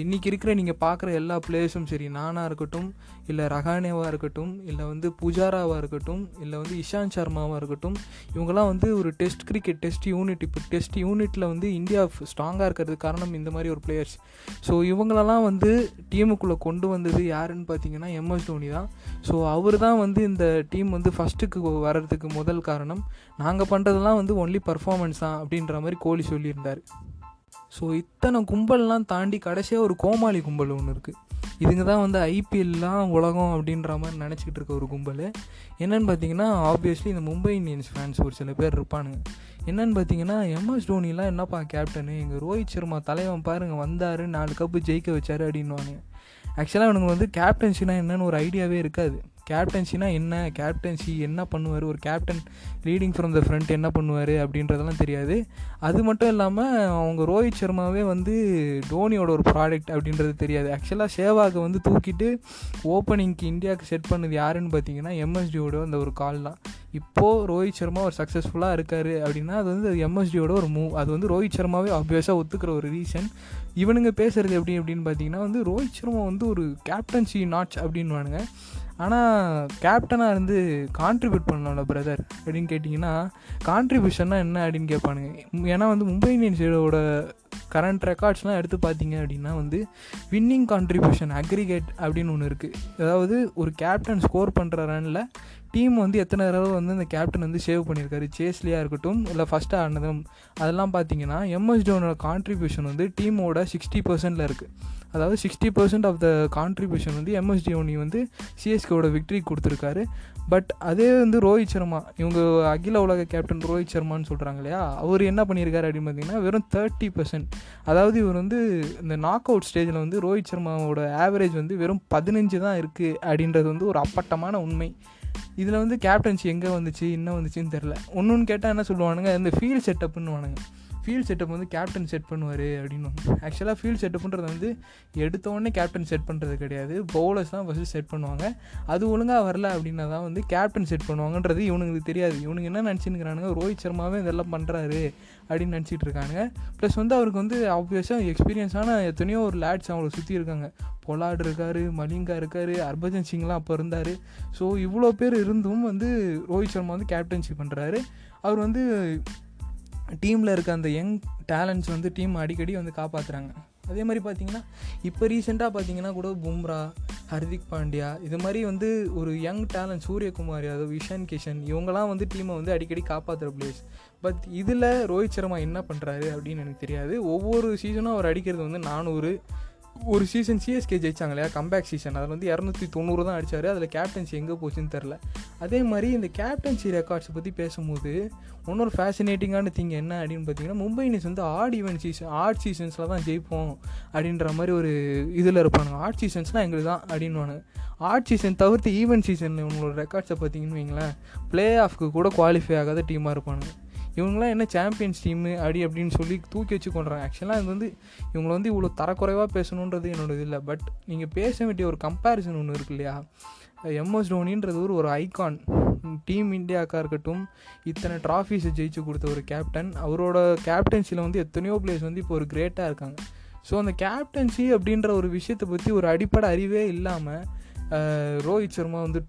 இன்றைக்கி இருக்கிற நீங்கள் பார்க்குற எல்லா பிளேயர்ஸும் சரி, நானாக இருக்கட்டும், இல்லை ரஹானேவாக இருக்கட்டும், இல்லை வந்து புஜாராவாக இருக்கட்டும், இல்லை வந்து இஷாந்த் சர்மாவாக இருக்கட்டும், இவங்கெல்லாம் வந்து ஒரு டெஸ்ட் கிரிக்கெட் டெஸ்ட் யூனிட், இப்போ டெஸ்ட் யூனிட்டில் வந்து இந்தியா ஸ்ட்ராங்காக இருக்கிறது காரணம் இந்த மாதிரி ஒரு பிளேயர்ஸ். ஸோ இவங்களெல்லாம் வந்து டீமுக்குள்ளே கொண்டு வந்தது யாருன்னு பார்த்தீங்கன்னா எம்எஸ் தோனி தான். ஸோ அவர் தான் வந்து இந்த டீம் வந்து ஃபஸ்ட்டுக்கு வர்றதுக்கு முதல் காரணம். நாங்கள் பண்ணுறதெல்லாம் வந்து ஒன்லி பர்ஃபார்மன்ஸ் தான் அப்படின்ற மாதிரி கோலி சொல்லியிருந்தார். ஸோ இத்தனை கும்பல்லாம் தாண்டி கடைசியாக ஒரு கோமாளி கும்பல் ஒன்று இருக்குது. இதுங்க தான் வந்து ஐபிஎல்லாம் உலகம் அப்படின்ற மாதிரி நினச்சிக்கிட்டு இருக்க ஒரு கும்பல். என்னென்னு பார்த்தீங்கன்னா, ஆப்வியஸ்லி இந்த மும்பை இந்தியன்ஸ் ஃபேன்ஸ் ஒரு சில பேர் இருப்பானுங்க. என்னென்னு பார்த்தீங்கன்னா, எம்எஸ் தோனிலாம் என்னப்பா கேப்டனு, எங்கள் ரோஹித் சர்மா தலைவன் பாருங்கள் வந்தார், 4 கப்பு ஜெயிக்க வச்சார் அப்படின்வாங்க. ஆக்சுவலாக அவனுக்கு வந்து கேப்டன்சினா என்னன்னு ஒரு ஐடியாவே இருக்காது. கேப்டன்சினா என்ன, கேப்டன்சி என்ன பண்ணுவார், ஒரு captain leading from the front என்ன பண்ணுவார் அப்படின்றதெல்லாம் தெரியாது. அது மட்டும் இல்லாமல் அவங்க ரோஹித் சர்மாவே வந்து டோனியோட ஒரு ப்ராடக்ட் அப்படின்றது தெரியாது. ஆக்சுவலாக சேவாகை வந்து தூக்கிட்டு ஓப்பனிங்க்கு இந்தியாவுக்கு செட் பண்ணது யாருன்னு பார்த்தீங்கன்னா எம்எஸ்டியோட அந்த ஒரு கால் தான். இப்போது ரோஹித் சர்மா ஒரு சக்ஸஸ்ஃபுல்லாக இருக்கார் அப்படின்னா அது வந்து எம்எஸ்டியோட ஒரு மூவ். அது வந்து ரோஹித் சர்மாவே ஆப்வியஸாக ஒத்துக்கிற ஒரு ரீசன். இவனுங்க பேசுகிறது எப்படி அப்படின்னு பார்த்தீங்கன்னா வந்து ரோஹித் சர்மா வந்து ஒரு கேப்டன்சி நாட்ச் அப்படின்வானுங்க, ஆனால் கேப்டனாக இருந்து கான்ட்ரிபியூட் பண்ணலாம்ல பிரதர் அப்படின்னு கேட்டிங்கன்னா கான்ட்ரிபியூஷன்னா என்ன அப்படின்னு கேட்பானுங்க. ஏன்னா வந்து மும்பை இந்தியன்ஸோட கரண்ட் ரெக்கார்ட்ஸ்லாம் எடுத்து பார்த்தீங்க அப்படின்னா வந்து வின்னிங் கான்ட்ரிபியூஷன் அக்ரிகேட் அப்படின்னு ஒன்று இருக்குது. அதாவது ஒரு கேப்டன் ஸ்கோர் பண்ணுற ரனில் டீம் வந்து எத்தனை தடவை வந்து அந்த கேப்டன் வந்து சேவ் பண்ணியிருக்காரு, சேஸ்லியாக இருக்கட்டும் இல்லை ஃபஸ்ட்டாக ஆனதும், அதெல்லாம் பார்த்தீங்கன்னா எம்எஸ் டோனோட கான்ட்ரிபியூஷன் வந்து டீமோட 60% இருக்குது. அதாவது 60% ஆஃப் த கான்ட்ரிபியூஷன் வந்து எம்எஸ் டோனி வந்து சிஎஸ்கேவோட விக்ட்ரி கொடுத்துருக்காரு. பட் அதே வந்து ரோஹித் சர்மா, இவங்க அகில உலக கேப்டன் ரோஹித் சர்மான்னு சொல்கிறாங்க இல்லையா, அவர் என்ன பண்ணியிருக்காரு அப்படின்னு பார்த்தீங்கன்னா வெறும் 30%. அதாவது இவர் வந்து இந்த நாக் அவுட் ஸ்டேஜில் வந்து ரோஹித் சர்மாவோட ஆவரேஜ் வந்து வெறும் 15 தான் இருக்குது அப்படின்றது வந்து ஒரு அப்பட்டமான உண்மை. இதில் வந்து கேப்டன்சி எங்கே வந்துச்சு என்ன வந்துச்சுன்னு தெரில. ஒன்றுன்னு கேட்டால் என்ன சொல்லுவானுங்க, இந்த ஃபீல்ட் செட்டப்னு வானுங்க. ஃபீல்ட் செட்டப் வந்து கேப்டன் செட் பண்ணுவார் அப்படின்னு. ஆக்சுவலாக ஃபீல்ட் செட்டப்புன்றது வந்து எடுத்தோடனே கேப்டன் செட் பண்ணுறது கிடையாது, பவுலர்ஸ் தான் ஃபஸ்ட்டு செட் பண்ணுவாங்க. அது ஒழுங்காக வரல அப்படின்னா தான் வந்து கேப்டன் செட் பண்ணுவாங்கன்றது இவனுக்கு தெரியாது. இவனுக்கு என்ன நினச்சின்னுக்கிறானுங்க, ரோஹித் சர்மாவே இதெல்லாம் பண்ணுறாரு அப்படின்னு நினச்சிட்டு இருக்கானுங்க. ப்ளஸ் வந்து அவருக்கு வந்து ஆப்வியஸாக எக்ஸ்பீரியன்ஸான எத்தனையோ ஒரு லேட்ஸ் அவங்கள சுற்றி இருக்காங்க. பொலாட் இருக்கார், மலிங்கா இருக்கார், ஹர்பஜன் சிங்லாம் அப்போ இருந்தார். ஸோ இவ்வளோ பேர் இருந்தும் வந்து ரோஹித் சர்மா வந்து கேப்டன்சி பண்ணுறாரு. அவர் வந்து டீமில் இருக்க அந்த யங் டேலண்ட்ஸ் வந்து டீம் அடிக்கடி வந்து காப்பாற்றுறாங்க. அதே மாதிரி பார்த்திங்கன்னா இப்போ ரீசெண்டாக பார்த்திங்கன்னா கூட பும்ரா, ஹர்திக் பாண்டியா, இது மாதிரி வந்து ஒரு யங் டேலண்ட் சூரியகுமார் யாதவ், இஷான் கிஷன், இவங்களாம் வந்து டீமை வந்து அடிக்கடி காப்பாற்றுற பிளேஸ். பட் இதில் ரோஹித் சர்மா என்ன பண்ணுறாரு அப்படின்னு எனக்கு தெரியாது. ஒவ்வொரு சீசனும் அவர் அடிக்கிறது வந்து 400. ஒரு சீசன் சிஎஸ்கே ஜெயிச்சாங்க இல்லையா, கம்பேக் சீசன், அதில் வந்து 290 தான் அடித்தார். அதில் கேப்டன்சி எங்கே போச்சுன்னு தெரில. அதே மாதிரி இந்த கேப்டன்சி ரெக்கார்ட்ஸை பற்றி பேசும்போது இன்னொரு ஃபேசினேட்டிங்கான திங் என்ன அப்படின்னு பார்த்தீங்கன்னா மும்பை இந்தியன்ஸ் வந்து ஆட் சீசன்ஸில் தான் ஜெயிப்போம் அப்படின்ற மாதிரி ஒரு இதில் இருப்பானுங்க. ஆட் சீசன்ஸ்லாம் எங்களுக்கு தான் அப்படின்வானுங்க. ஆட் சீசன் தவிர்த்து ஈவென்ட் சீசனில் இவங்களோட ரெக்கார்ட்ஸை பார்த்தீங்கன்னு வைங்களேன், ப்ளே ஆஃப்க்கு கூட குவாலிஃபை ஆகாத டீமாக இருப்பானுங்க. இவங்களாம் என்ன சாம்பியன்ஸ் டீமு அப்படின்னு சொல்லி தூக்கி வச்சு கொண்டுறாங்க. ஆக்சுவலாக இது வந்து இவங்களை வந்து இவ்வளோ தரக்குறைவாக பேசணுன்றது என்னோட இது இல்லை. பட் நீங்கள் பேச வேண்டிய ஒரு கம்பேரிசன் ஒன்று இருக்கு இல்லையா, எம்எஸ் டோனின்றது ஒரு ஐகான், டீம் இந்தியாவுக்காக இருக்கட்டும், இத்தனை ட்ராஃபீஸை ஜெயிச்சு கொடுத்த ஒரு கேப்டன். அவரோட கேப்டன்சியில் வந்து எத்தனையோ பிளேயர்ஸ் வந்து இப்போ ஒரு கிரேட்டாக இருக்காங்க. ஸோ அந்த கேப்டன்சி அப்படின்ற ஒரு விஷயத்தை பற்றி ஒரு அடிப்படை அறிவே இல்லாமல் ரோஹித் சர்மா வந்து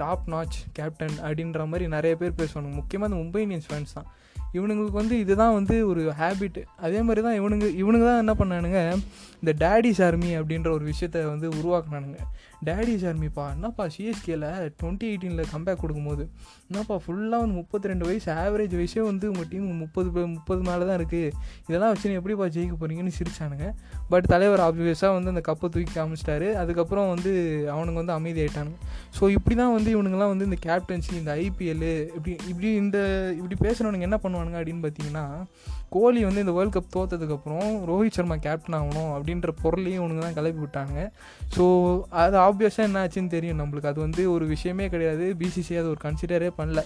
டாப் நாட்ச் கேப்டன் அப்படின்ற மாதிரி நிறைய பேர் பேசுவாங்க. முக்கியமாக இந்த மும்பை இந்தியன்ஸ் ஃபேன்ஸ் தான். இவனுங்களுக்கு வந்து இதுதான் வந்து ஒரு ஹேபிட். அதே மாதிரி தான் இவனுங்க தான் என்ன பண்ணானுங்க, இந்த டேடிஸ் ஆர்மி அப்படின்ற ஒரு விஷயத்தை வந்து உருவாக்குனானுங்க. டேடிஸ் ஆர்மிப்பா என்னப்பா, சிஎஸ்கேல 2018 கம்பேக் கொடுக்கும்போது என்னப்பா ஃபுல்லாக வந்து 32 வயசு ஆவரேஜ் வயசே வந்து உங்கள் டீம் 30 மேலே தான் இருக்குது, இதெல்லாம் வச்சு நீ எப்படிப்பா ஜெயிக்க போகிறீங்கன்னு சிரிச்சானுங்க. பட் தலைவர் ஆப்வியஸாக வந்து அந்த கப்பை தூக்கி காமிச்சிட்டாரு. அதுக்கப்புறம் வந்து அவனுங்க வந்து அமைதியாயிட்டானுங்க. ஸோ இப்படி தான் வந்து இவனுங்கெல்லாம் வந்து இந்த கேப்டன்சி, இந்த ஐபிஎல், இப்படி பேசுகிறவனுங்க என்ன பண்ணுவானுங்க அப்படின்னு பார்த்தீங்கன்னா, கோலி வந்து இந்த வேர்ல்டு கப் தோற்றதுக்கப்புறம் ரோஹித் சர்மா கேப்டன் ஆகணும் அப்படின்ற பொருளையும் இவனுங்க தான் கிளப்பி விட்டாங்க. ஸோ அது ஆப்வியஸாக என்ன ஆச்சுன்னு தெரியும் நம்மளுக்கு. அது வந்து ஒரு விஷயமே கிடையாது, பிசிசிஐ அது ஒரு கன்சிடரே பண்ணல.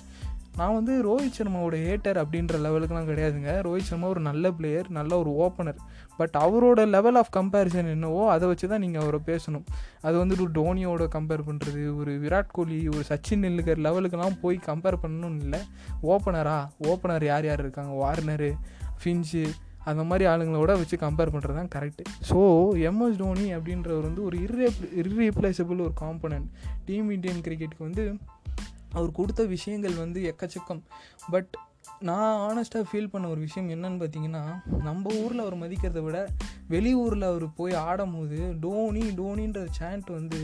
நான் வந்து ரோஹித் சர்மாவோட ஹேட்டர் அப்படின்ற லெவலுக்குலாம் கிடையாதுங்க. ரோஹித் சர்மா ஒரு நல்ல பிளேயர், நல்ல ஒரு ஓப்பனர். பட் அவரோட லெவல் ஆஃப் கம்பேரிசன் என்னவோ அதை வச்சு தான் நீங்கள் அவரை பேசணும். அது வந்து ஒரு டோனியோட கம்பேர் பண்ணுறது, ஒரு விராட் கோலி, ஒரு சச்சின் டெண்டுல்கர் லெவலுக்கெல்லாம் போய் கம்பேர் பண்ணணும்னு இல்லை. ஓப்பனர் யார் யார் இருக்காங்க, வார்னரு, ஃபின்ச்சு, அந்த மாதிரி ஆளுங்களோட வச்சு கம்பேர் பண்ணுறது தான் கரெக்டு. ஸோ எம்எஸ் டோனி அப்படின்றவர் வந்து ஒரு இர்ரீப்ளேசபிள் ஒரு காம்பனன்ட். டீம் இண்டியன் கிரிக்கெட்டுக்கு வந்து அவர் கொடுத்த விஷயங்கள் வந்து எக்கச்சக்கம். பட் நான் ஆனஸ்ட்டாக ஃபீல் பண்ண ஒரு விஷயம் என்னன்னு பார்த்தீங்கன்னா, நம்ம ஊரில் அவர் மதிக்கிறத விட வெளியூரில் அவர் போய் ஆடும் போது டோனின்ற சாண்ட் வந்து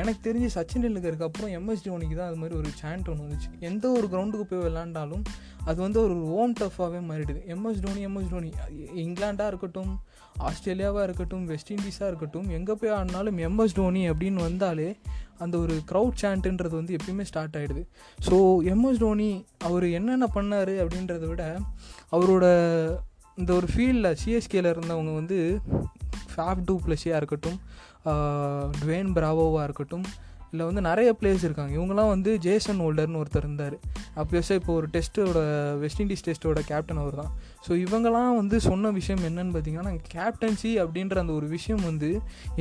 எனக்கு தெரிஞ்சு சச்சின் டெண்டுல்கருக்கு அப்புறம் எம்எஸ் டோனிக்கு தான் அது மாதிரி ஒரு சாண்ட் ஒன்று வந்துச்சு. எந்த ஒரு கிரவுண்டுக்கு போய் விளாண்டாலும் அது வந்து ஒரு ஹோம் டஃபாகவே மாறிடுது. எம்எஸ் டோனி இங்கிலாண்டாக இருக்கட்டும், ஆஸ்திரேலியாவாக இருக்கட்டும், வெஸ்ட் இண்டீஸாக இருக்கட்டும், எங்கே போய் ஆடினாலும் எம்எஸ் டோனி அப்படின்னு வந்தாலே அந்த ஒரு க்ரௌட் சாண்ட்டுன்றது வந்து எப்பயுமே ஸ்டார்ட் ஆகிடுது. ஸோ எம்எஸ் டோனி அவர் என்னென்ன பண்ணார் அப்படின்றத விட அவரோட இந்த ஒரு ஃபீல்டில் சிஎஸ்கேல இருந்தவங்க வந்து ஃபாஃப் டூப்ளெஸியாக இருக்கட்டும், டுவேன் பிராவோவாக இருக்கட்டும், இல்லை வந்து நிறைய பிளேயர்ஸ் இருக்காங்க. இவங்களாம் வந்து ஜேசன் ஹோல்டர்னு ஒருத்தர் இருந்தார், ஆப்வியஸாக இப்போ ஒரு டெஸ்ட்டோட வெஸ்ட் இண்டீஸ் டெஸ்ட்டோட கேப்டன் அவர் தான். ஸோ இவங்களாம் வந்து சொன்ன விஷயம் என்னன்னு பார்த்திங்கன்னா, நாங்கள் கேப்டன்சி அப்படின்ற அந்த ஒரு விஷயம் வந்து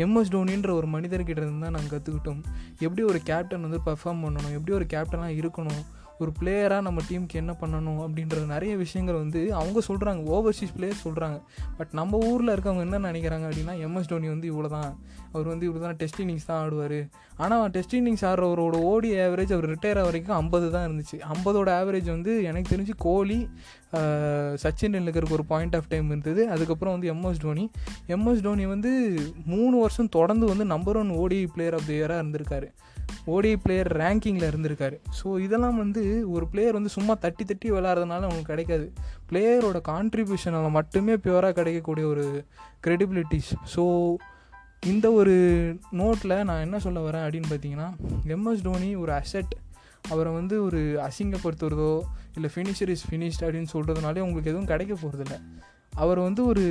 எம்எஸ் டோனின்ற ஒரு மனிதர்கிட்ட இருந்து தான் நாங்கள் கற்றுக்கிட்டோம். எப்படி ஒரு கேப்டன் வந்து பர்ஃபார்ம் பண்ணணும், எப்படி ஒரு கேப்டனாக இருக்கணும், ஒரு பிளேயராக நம்ம டீமுக்கு என்ன பண்ணணும் அப்படின்ற நிறைய விஷயங்கள் வந்து அவங்க சொல்கிறாங்க, ஓவர்சீஸ் பிளேயர்ஸ் சொல்கிறாங்க. பட் நம்ம ஊரில் இருக்கவங்க என்ன நினைக்கிறாங்க அப்படின்னா, எம்எஸ் டோனி வந்து இவ்வளோ தான், அவர் வந்து இவ்வளோ தான் டெஸ்ட் இன்னிங்ஸ் தான் ஆடுவார். ஆனால் டெஸ்ட் இன்னிங்ஸ் ஆடுறவரோட ஓடி ஆவரேஜ் அவர் ரிட்டையர் வரைக்கும் 50 தான் இருந்துச்சு. 50ஓட ஆவரேஜ் வந்து எனக்கு தெரிஞ்சு கோலி, சச்சின் டெண்டுல்கருக்கு ஒரு பாயிண்ட் ஆஃப் டைம் இருந்தது. அதுக்கப்புறம் வந்து எம்எஸ் டோனி வந்து 3 வருஷம் தொடர்ந்து வந்து number 1 ODI player of the இயராக இருந்திருக்காரு, ஓடிஐ பிளேயர் ரேங்கிங்கில் இருந்திருக்காரு. ஸோ இதெல்லாம் வந்து ஒரு பிளேயர் வந்து சும்மா தட்டி விளையாடுறதுனால அவங்களுக்கு கிடைக்காது, பிளேயரோட கான்ட்ரிபியூஷனால் மட்டுமே பியூராக கிடைக்கக்கூடிய ஒரு கிரெடிபிலிட்டிஸ். ஸோ இந்த ஒரு நோட்டில் நான் என்ன சொல்ல வரேன் அப்படின்னு பார்த்தீங்கன்னா, எம்எஸ் டோனி ஒரு அசெட். அவரை வந்து ஒரு அசிங்கப்படுத்துறதோ இல்லை ஃபினிஷர் இஸ் ஃபினிஷ்ட் அப்படின்னு சொல்கிறதுனாலே உங்களுக்கு எதுவும் கிடைக்க போகிறதில்ல. அவர் வந்து ஒரு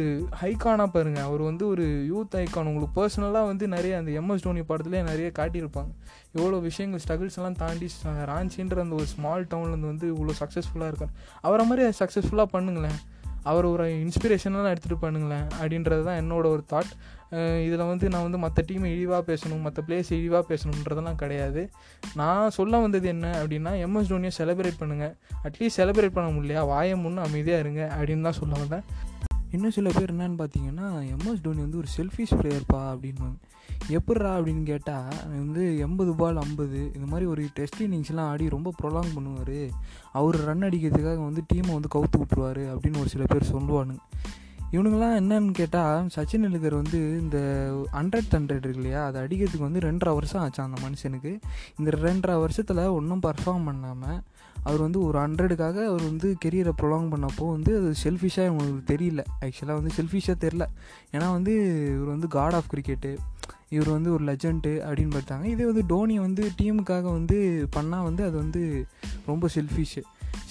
ஐக்கானாக பாருங்கள், அவர் வந்து ஒரு யூத் ஐக்கான். உங்களுக்கு பர்சனலாக வந்து நிறைய அந்த எம்எஸ் டோனி படத்துலேயே நிறைய காட்டியிருப்பாங்க, எவ்வளோ விஷயங்கள் ஸ்ட்ரகிள்ஸ் எல்லாம் தாண்டி ராஞ்சின்ற அந்த ஒரு ஸ்மால் டவுன்லேருந்து வந்து இவ்வளோ சக்ஸஸ்ஃபுல்லாக இருக்கார். அவரை மாதிரி சக்ஸஸ்ஃபுல்லாக பண்ணுங்களேன், அவர் ஒரு இன்ஸ்பிரேஷனெலாம் எடுத்துகிட்டு பண்ணுங்களேன் அப்படின்றது தான் என்னோட ஒரு தாட். இதில் வந்து நான் வந்து மற்ற டீம் இழிவாக பேசணும், மற்ற பிளேயர்ஸ் இழிவாக பேசணுன்றதெல்லாம் கிடையாது. நான் சொல்ல வந்தது என்ன அப்படின்னா, எம்எஸ் டோனியை செலிப்ரேட் பண்ணுங்கள், அட்லீஸ்ட் செலிப்ரேட் பண்ண முடியலையா வாயம் முன்னு அமைதியாக இருங்க அப்படின்னு தான் சொல்ல வந்தேன். இன்னும் சில பேர் என்னன்னு பார்த்தீங்கன்னா, எம்எஸ் டோனி வந்து ஒரு செல்ஃபிஷ் பிளேயர்ப்பா அப்படின்வாங்க. எப்பட்றா அப்படின்னு கேட்டால், வந்து 80 பால் 50 இந்த மாதிரி ஒரு டெஸ்ட் இன்னிங்ஸ்லாம் ஆடி ரொம்ப ப்ரொலாங் பண்ணுவார், அவர் ரன் அடிக்கிறதுக்காக வந்து டீமை வந்து கவுத்து விட்டுருவார் அப்படின்னு ஒரு சில பேர் சொல்லுவானுங்க. இவனுங்களாம் என்னன்னு கேட்டால், சச்சின் டெண்டுல்கர் வந்து இந்த 100 இருக்கு இல்லையா, அதை அடிக்கிறதுக்கு வந்து 2.5 வருஷம் ஆச்சு அந்த மனுஷனுக்கு. இந்த 2.5 வருஷத்தில் ஒன்றும் பர்ஃபார்ம் பண்ணாமல் அவர் வந்து ஒரு 100க்காக அவர் வந்து கெரியரை ப்ரொலாங் பண்ணப்போ வந்து அது செல்ஃபிஷாக இவங்களுக்கு தெரியல. ஆக்சுவலாக வந்து செல்ஃபிஷாக தெரில, ஏன்னா வந்து இவர் வந்து காட் ஆஃப் கிரிக்கெட்டு, இவர் வந்து ஒரு லெஜெண்டு அப்படின்னு பார்த்தாங்க. இதே வந்து டோனி வந்து டீமுக்காக வந்து பண்ணால் வந்து அது வந்து ரொம்ப செல்ஃபிஷு.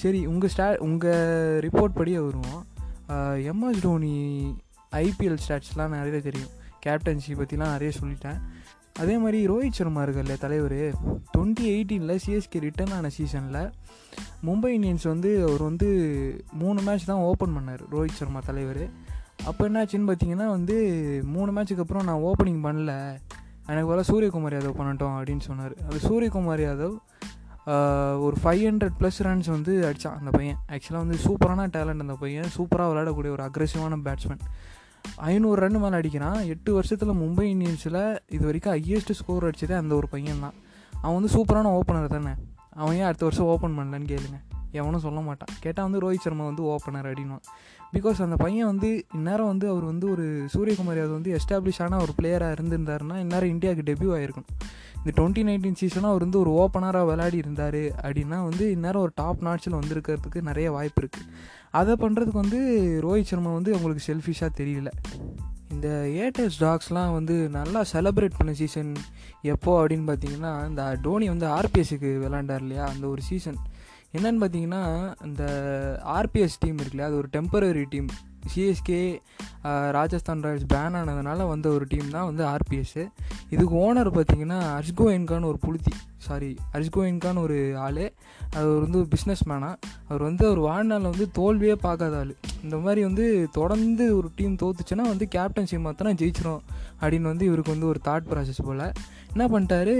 சரி, உங்கள் ரிப்போர்ட் படியே வருவோம். எம்எஸ் டோனி ஐபிஎல் ஸ்டாட்ஸ்லாம் நிறைய தெரியும், கேப்டன்சி பற்றிலாம் நிறைய சொல்லிட்டேன். அதே மாதிரி ரோஹித் சர்மா இருக்கார்ல தலைவர், 2018 சிஎஸ்கே ரிட்டர்ன் ஆன சீசனில் மும்பை இந்தியன்ஸ் வந்து அவர் வந்து 3 மேட்ச் தான் ஓப்பன் பண்ணார் ரோஹித் சர்மா தலைவர். அப்போ என்னாச்சுன்னு பார்த்தீங்கன்னா, வந்து 3 மேட்சுக்கு அப்புறம் நான் ஓப்பனிங் பண்ணல, எனக்கு வேலை சூரியகுமார் யாதவ் பண்ணட்டோம் அப்படின்னு சொன்னார். அது சூரியகுமார் யாதவ் ஒரு 500+ ரன்ஸ் வந்து அடித்தான் அந்த பையன். ஆக்சுவலாக வந்து சூப்பரான டேலண்ட் அந்த பையன், சூப்பராக விளையாடக்கூடிய ஒரு அக்ரெசிவான பேட்ஸ்மேன். 500 ரன் மேலே அடிக்கிறான். 8 வருஷத்தில் மும்பை இந்தியன்ஸில் இது வரைக்கும் ஹையஸ்ட் ஸ்கோர் அடித்ததே அந்த ஒரு பையன் தான். அவன் வந்து சூப்பரான ஓப்பனர் தானே, அவன் ஏன் அடுத்த வருஷம் ஓப்பன் பண்ணலன்னு கேளுங்க, எவனும் சொல்ல மாட்டான். கேட்டால் வந்து ரோஹித் சர்மா வந்து ஓப்பனர் அப்படின்வான். பிகாஸ் அந்த பையன் வந்து இந்நேரம் வந்து அவர் வந்து ஒரு சூரியகுமார் யாதவ் வந்து எஸ்டாப்ளிஷான ஒரு பிளேயராக இருந்திருந்தாருன்னா இந்நேரம் இந்தியாவுக்கு டெபியூ ஆகிருக்கணும். இந்த 2019 சீசனாக அவர் வந்து ஒரு ஓப்பனராக விளையாடி இருந்தார் அப்படின்னா வந்து இந்நேரம் ஒரு டாப் நாட்சில் வந்திருக்கிறதுக்கு நிறைய வாய்ப்பு இருக்குது. அதை பண்ணுறதுக்கு வந்து ரோஹித் சர்மா வந்து அவங்களுக்கு செல்ஃபிஷாக தெரியல. இந்த ஏட்டர்ஸ் டாக்ஸ்லாம் வந்து நல்லா செலிப்ரேட் பண்ண சீசன் எப்போது அப்படின்னு பார்த்தீங்கன்னா, இந்த டோனி வந்து ஆர்பிஎஸ்க்கு விளாண்டார் இல்லையா அந்த ஒரு சீசன். என்னென்னு பார்த்தீங்கன்னா, இந்த ஆர்பிஎஸ் டீம் இருக்குல்லையா, அது ஒரு temporary team. CSK Rajasthan Royals ban ஆனதுனால வந்த ஒரு டீம் தான் வந்து ஆர்பிஎஸ்ஸு. இதுக்கு ஓனர் பார்த்திங்கன்னா ஹர்ஷ்கோயன்கான்னு ஒரு ஹர்ஷ்கோயன்கான்னு ஒரு ஆள். அவர் வந்து ஒரு பிஸ்னஸ் மேனாக, அவர் வந்து அவர் வாழ்நாளில் வந்து தோல்வியே பார்க்காத ஆள். இந்த மாதிரி வந்து தொடர்ந்து ஒரு டீம் தோத்துச்சுன்னா வந்து கேப்டன்ஷிப் மாத்தினா ஜெயிச்சிடும் அப்படின்னு வந்து இவருக்கு வந்து ஒரு தாட் ப்ராசஸ் போல் என்ன பண்ணிட்டாரு,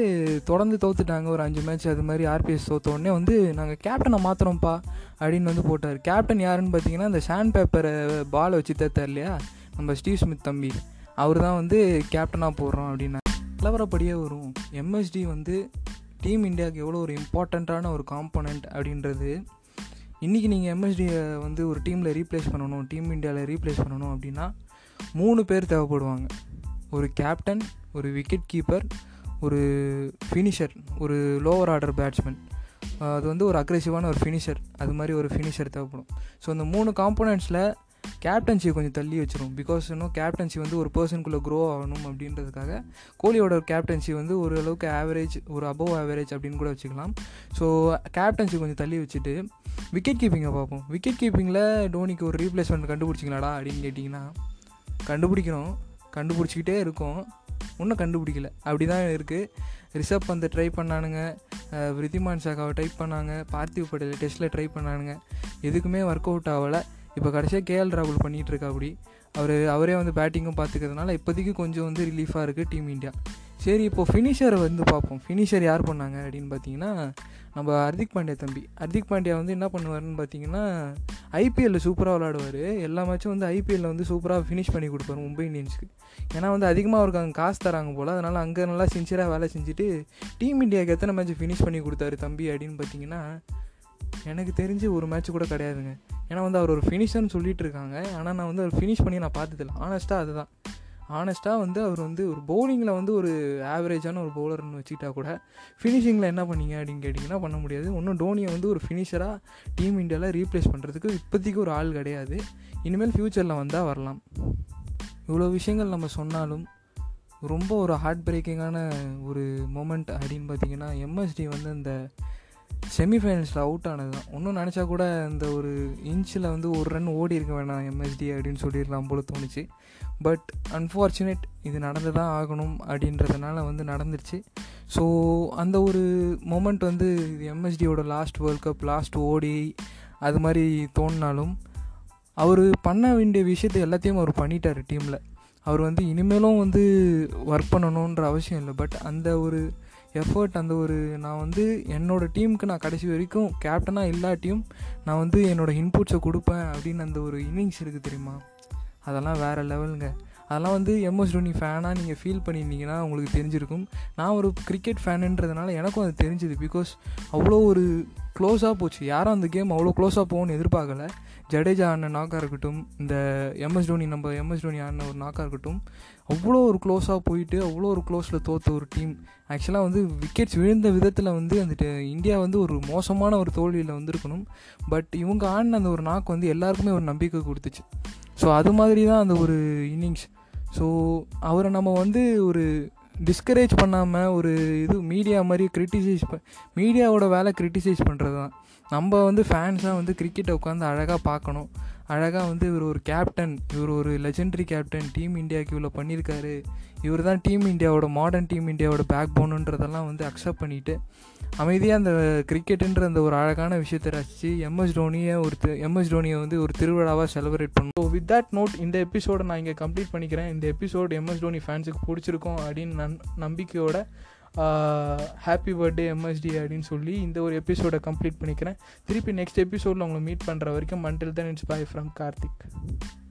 தொடர்ந்து தோத்துட்டாங்க ஒரு 5 மேட்ச். அது மாதிரி ஆர்பிஎஸ் தோத்தோடனே வந்து நாங்கள் கேப்டனை மாத்திரம்ப்பா அப்படின்னு வந்து போட்டார். கேப்டன் யாருன்னு பார்த்தீங்கன்னா, இந்த சாண்ட் பேப்பரை பால் வச்சு தேத்தார் இல்லையா நம்ம ஸ்டீவ் ஸ்மித் தம்பி, அவர் தான் வந்து கேப்டனாக போடுறோம் அப்படின்னா. நிலவரப்படியே வரும் எம்எஸ்டி வந்து டீம் இண்டியாவுக்கு எவ்வளோ ஒரு இம்பார்ட்டண்ட்டான ஒரு காம்போனண்ட் அப்படின்றது. இன்றைக்கி நீங்கள் எம்எஸ்டியை வந்து ஒரு டீமில் ரீப்ளேஸ் பண்ணணும், டீம் இண்டியாவில் ரீப்ளேஸ் பண்ணணும் அப்படின்னா 3 பேர் தேவைப்படுவாங்க. ஒரு கேப்டன், ஒரு விக்கெட் கீப்பர், ஒரு ஃபினிஷர், ஒரு லோவர் ஆர்டர் பேட்ஸ்மேன், அது வந்து ஒரு அக்ரெசிவான ஒரு ஃபினிஷர், அது மாதிரி ஒரு ஃபினிஷர் தேவைப்படும். ஸோ இந்த 3 காம்போனண்ட்ஸில் கேப்டன்சி கொஞ்சம் தள்ளி வச்சிடும். பிகாஸ் இன்னும் கேப்டன்சி வந்து ஒரு பர்சனுக்குள்ளே க்ரோ ஆகணும் அப்படின்றதுக்காக கோலியோட கேப்டன்சி வந்து ஓரளவுக்கு ஆவரேஜ், ஒரு அபோவ் ஆவரேஜ் அப்படின்னு கூட வச்சுக்கலாம். ஸோ கேப்டன்சி கொஞ்சம் தள்ளி வச்சுட்டு விக்கெட் கீப்பிங்கை பார்ப்போம். விக்கெட் கீப்பிங்கில் டோனிக்கு ஒரு ரீப்ளேஸ்மெண்ட் கண்டுபிடிச்சிங்களாடா அப்படின்னு கேட்டிங்கன்னா, கண்டுபிடிக்கிறோம், கண்டுபிடிச்சிக்கிட்டே இருக்கோம். ஒன்றும் கண்டுபிடிக்கல. அப்படி தான் இருக்குது. ரிஷப் பந்த் ட்ரை பண்ணானுங்க, விருத்திமான் சாகாவை ட்ரை பண்ணாங்க, பார்த்திவ் பட்டேல் டெஸ்ட்டில் ட்ரை பண்ணானுங்க, எதுக்குமே ஒர்க் அவுட் ஆகலை. இப்போ கடைசியாக கேஎல் ராகுல் பண்ணிகிட்ருக்கா. அப்படி அவரே பேட்டிங்கும் பார்த்துக்கிறதுனால இப்போதைக்கு கொஞ்சம் ரிலீஃபாக இருக்குது டீம் இண்டியா. சரி, இப்போது ஃபினிஷரை பார்ப்போம். ஃபினிஷர் யார் பண்ணாங்க அப்படின்னு பார்த்தீங்கன்னா நம்ம ஹர்திக் பாண்டியா தம்பி. ஹர்திக் பாண்டியா என்ன பண்ணுவார்னு பார்த்தீங்கன்னா ஐபிஎல்லில் சூப்பராக விளாடுவார். எல்லா மேட்சும் ஐபிஎல்லில் சூப்பராக ஃபினிஷ் பண்ணி கொடுப்பார் மும்பை இந்தியன்ஸுக்கு. ஏன்னா அதிகமாக அவருக்கு அங்கே காசு தராங்க போல், அதனால் அங்கே நல்லா சின்சியராக வேலை செஞ்சுட்டு டீம் இண்டியாவுக்கு எத்தனை மேட்ச் ஃபினிஷ் பண்ணி கொடுத்தாரு தம்பி அப்படின்னு பார்த்தீங்கன்னா எனக்கு தெரிஞ்சு ஒரு மேட்ச் கூட கிடையாதுங்க. ஏன்னா அவர் ஒரு ஃபினிஷர்னு சொல்லிகிட்டு இருக்காங்க, ஆனால் நான் அவர் ஃபினிஷ் பண்ணி நான் பார்த்ததில்லை. ஆனஸ்ட்டாக அதுதான், ஆனஸ்ட்டாக அவர் ஒரு பவுலிங்கில் ஒரு ஆவரேஜான ஒரு பவுலர்னு வச்சுக்கிட்டா கூட ஃபினிஷிங்கில் என்ன பண்ணீங்க அப்படின்னு கேட்டிங்கன்னா பண்ண முடியாது. ஒன்றும் டோனியை ஒரு ஃபினிஷராக டீம் இண்டியாவில் ரீப்ளேஸ் பண்ணுறதுக்கு இப்போதைக்கு ஒரு ஆள் கிடையாது. இனிமேல் ஃப்யூச்சரில் வந்தால் வரலாம். இவ்வளோ விஷயங்கள் நம்ம சொன்னாலும் ரொம்ப ஒரு ஹார்ட் பிரேக்கிங்கான ஒரு மொமெண்ட் அப்படின்னு பார்த்திங்கன்னா எம்எஸ்டி இந்த செமிஃபைனல்ஸில் அவுட் ஆனது தான். ஒன்றும் நினச்சா கூட இந்த ஒரு இன்ச்சில் ஒரு ரன் ஓடி இருக்க வேணாம் எம்எஸ்டி அப்படின்னு சொல்லிடலாம் போல தோணுச்சு. பட் அன்ஃபார்ச்சுனேட் இது நடந்து தான் ஆகணும் அப்படின்றதுனால நடந்துருச்சு. ஸோ அந்த ஒரு மொமெண்ட் இது எம்எஸ்டியோட last world cup, last ODI அது மாதிரி தோணினாலும் அவர் பண்ண வேண்டிய விஷயத்தை எல்லாத்தையும் அவர் பண்ணிட்டார் டீமில். அவர் இனிமேலும் ஒர்க் பண்ணணுன்ற அவசியம் இல்லை. பட் அந்த ஒரு எஃபர்ட், அந்த ஒரு நான் என்னோடய டீமுக்கு நான் கடைசி வரைக்கும் கேப்டனாக இல்லாட்டியும் நான் என்னோடய இன்புட்ஸை கொடுப்பேன் அப்படின்னு அந்த ஒரு இன்னிங்ஸ் இருக்குது தெரியுமா, அதெல்லாம் வேறு லெவலுங்க. அதெல்லாம் எம்எஸ் தோனி ஃபேனாக நீங்கள் ஃபீல் பண்ணியிருந்தீங்கன்னா உங்களுக்கு தெரிஞ்சிருக்கும். நான் ஒரு கிரிக்கெட் ஃபேனுன்றதுனால எனக்கும் அது தெரிஞ்சுது. பிகாஸ் அவ்வளோ ஒரு க்ளோஸாக போச்சு, யாரும் அந்த கேம் அவ்வளோ க்ளோஸாக போகணும்னு எதிர்பார்க்கலை. ஜடேஜா ஆடின நாக்காக இருக்கட்டும், இந்த நம்ம எம்எஸ் தோனி ஆடின ஒரு நாக்காக இருக்கட்டும், அவ்வளோ ஒரு க்ளோஸாக போயிட்டு அவ்வளோ ஒரு க்ளோஸில் தோற்ற ஒரு டீம். ஆக்சுவலாக விக்கெட்ஸ் விழுந்த விதத்தில் அந்த இந்தியா ஒரு மோசமான ஒரு தோல்வியில் இருக்கணும். பட் இவங்க ஆடின அந்த ஒரு நாக்கு எல்லாருக்குமே ஒரு நம்பிக்கை கொடுத்துச்சு. ஸோ அது மாதிரி தான் அந்த ஒரு இன்னிங்ஸ். ஸோ அவரை நம்ம ஒரு டிஸ்கரேஜ் பண்ணாமல் ஒரு இது மீடியா மாதிரி மீடியாவோட வேலை கிரிட்டிசைஸ் பண்ணுறது தான். நம்ம ஃபேன்ஸாக கிரிக்கெட்டை உட்காந்து அழகாக பார்க்கணும். அழகாக இவர் ஒரு கேப்டன், இவர் ஒரு லெஜெண்டரி கேப்டன், டீம் இண்டியாவுக்கு இவ்வளோ பண்ணியிருக்காரு, இவர் தான் டீம் இண்டியாவோட மாடர்ன் டீம் இண்டியாவோட பேக் போனுன்றதெல்லாம் அக்செப்ட் பண்ணிவிட்டு அமைதியாக அந்த கிரிக்கெட்டுன்ற அந்த ஒரு அழகான விஷயத்தை ரசித்து எம்எஸ் தோனியை ஒரு திருவிழாவாக செலிப்ரேட் பண்ணணும். ஸோ வித் தட் நோட் இந்த எபிசோடை நான் இங்கே கம்ப்ளீட் பண்ணிக்கிறேன். இந்த எபிசோடு எம்எஸ் தோனி ஃபேன்ஸுக்கு பிடிச்சிருக்கோம் அப்படின்னு நம்பிக்கையோட ஹாப்பி பர்த்டே எம்எஸ்டி அப்படின்னு சொல்லி இந்த ஒரு எபிசோடை கம்ப்ளீட் பண்ணிக்கிறேன். திருப்பி நெக்ஸ்ட் எபிசோடில் உங்களை மீட் பண்ணுற வரைக்கும் until then it's bye from Karthik.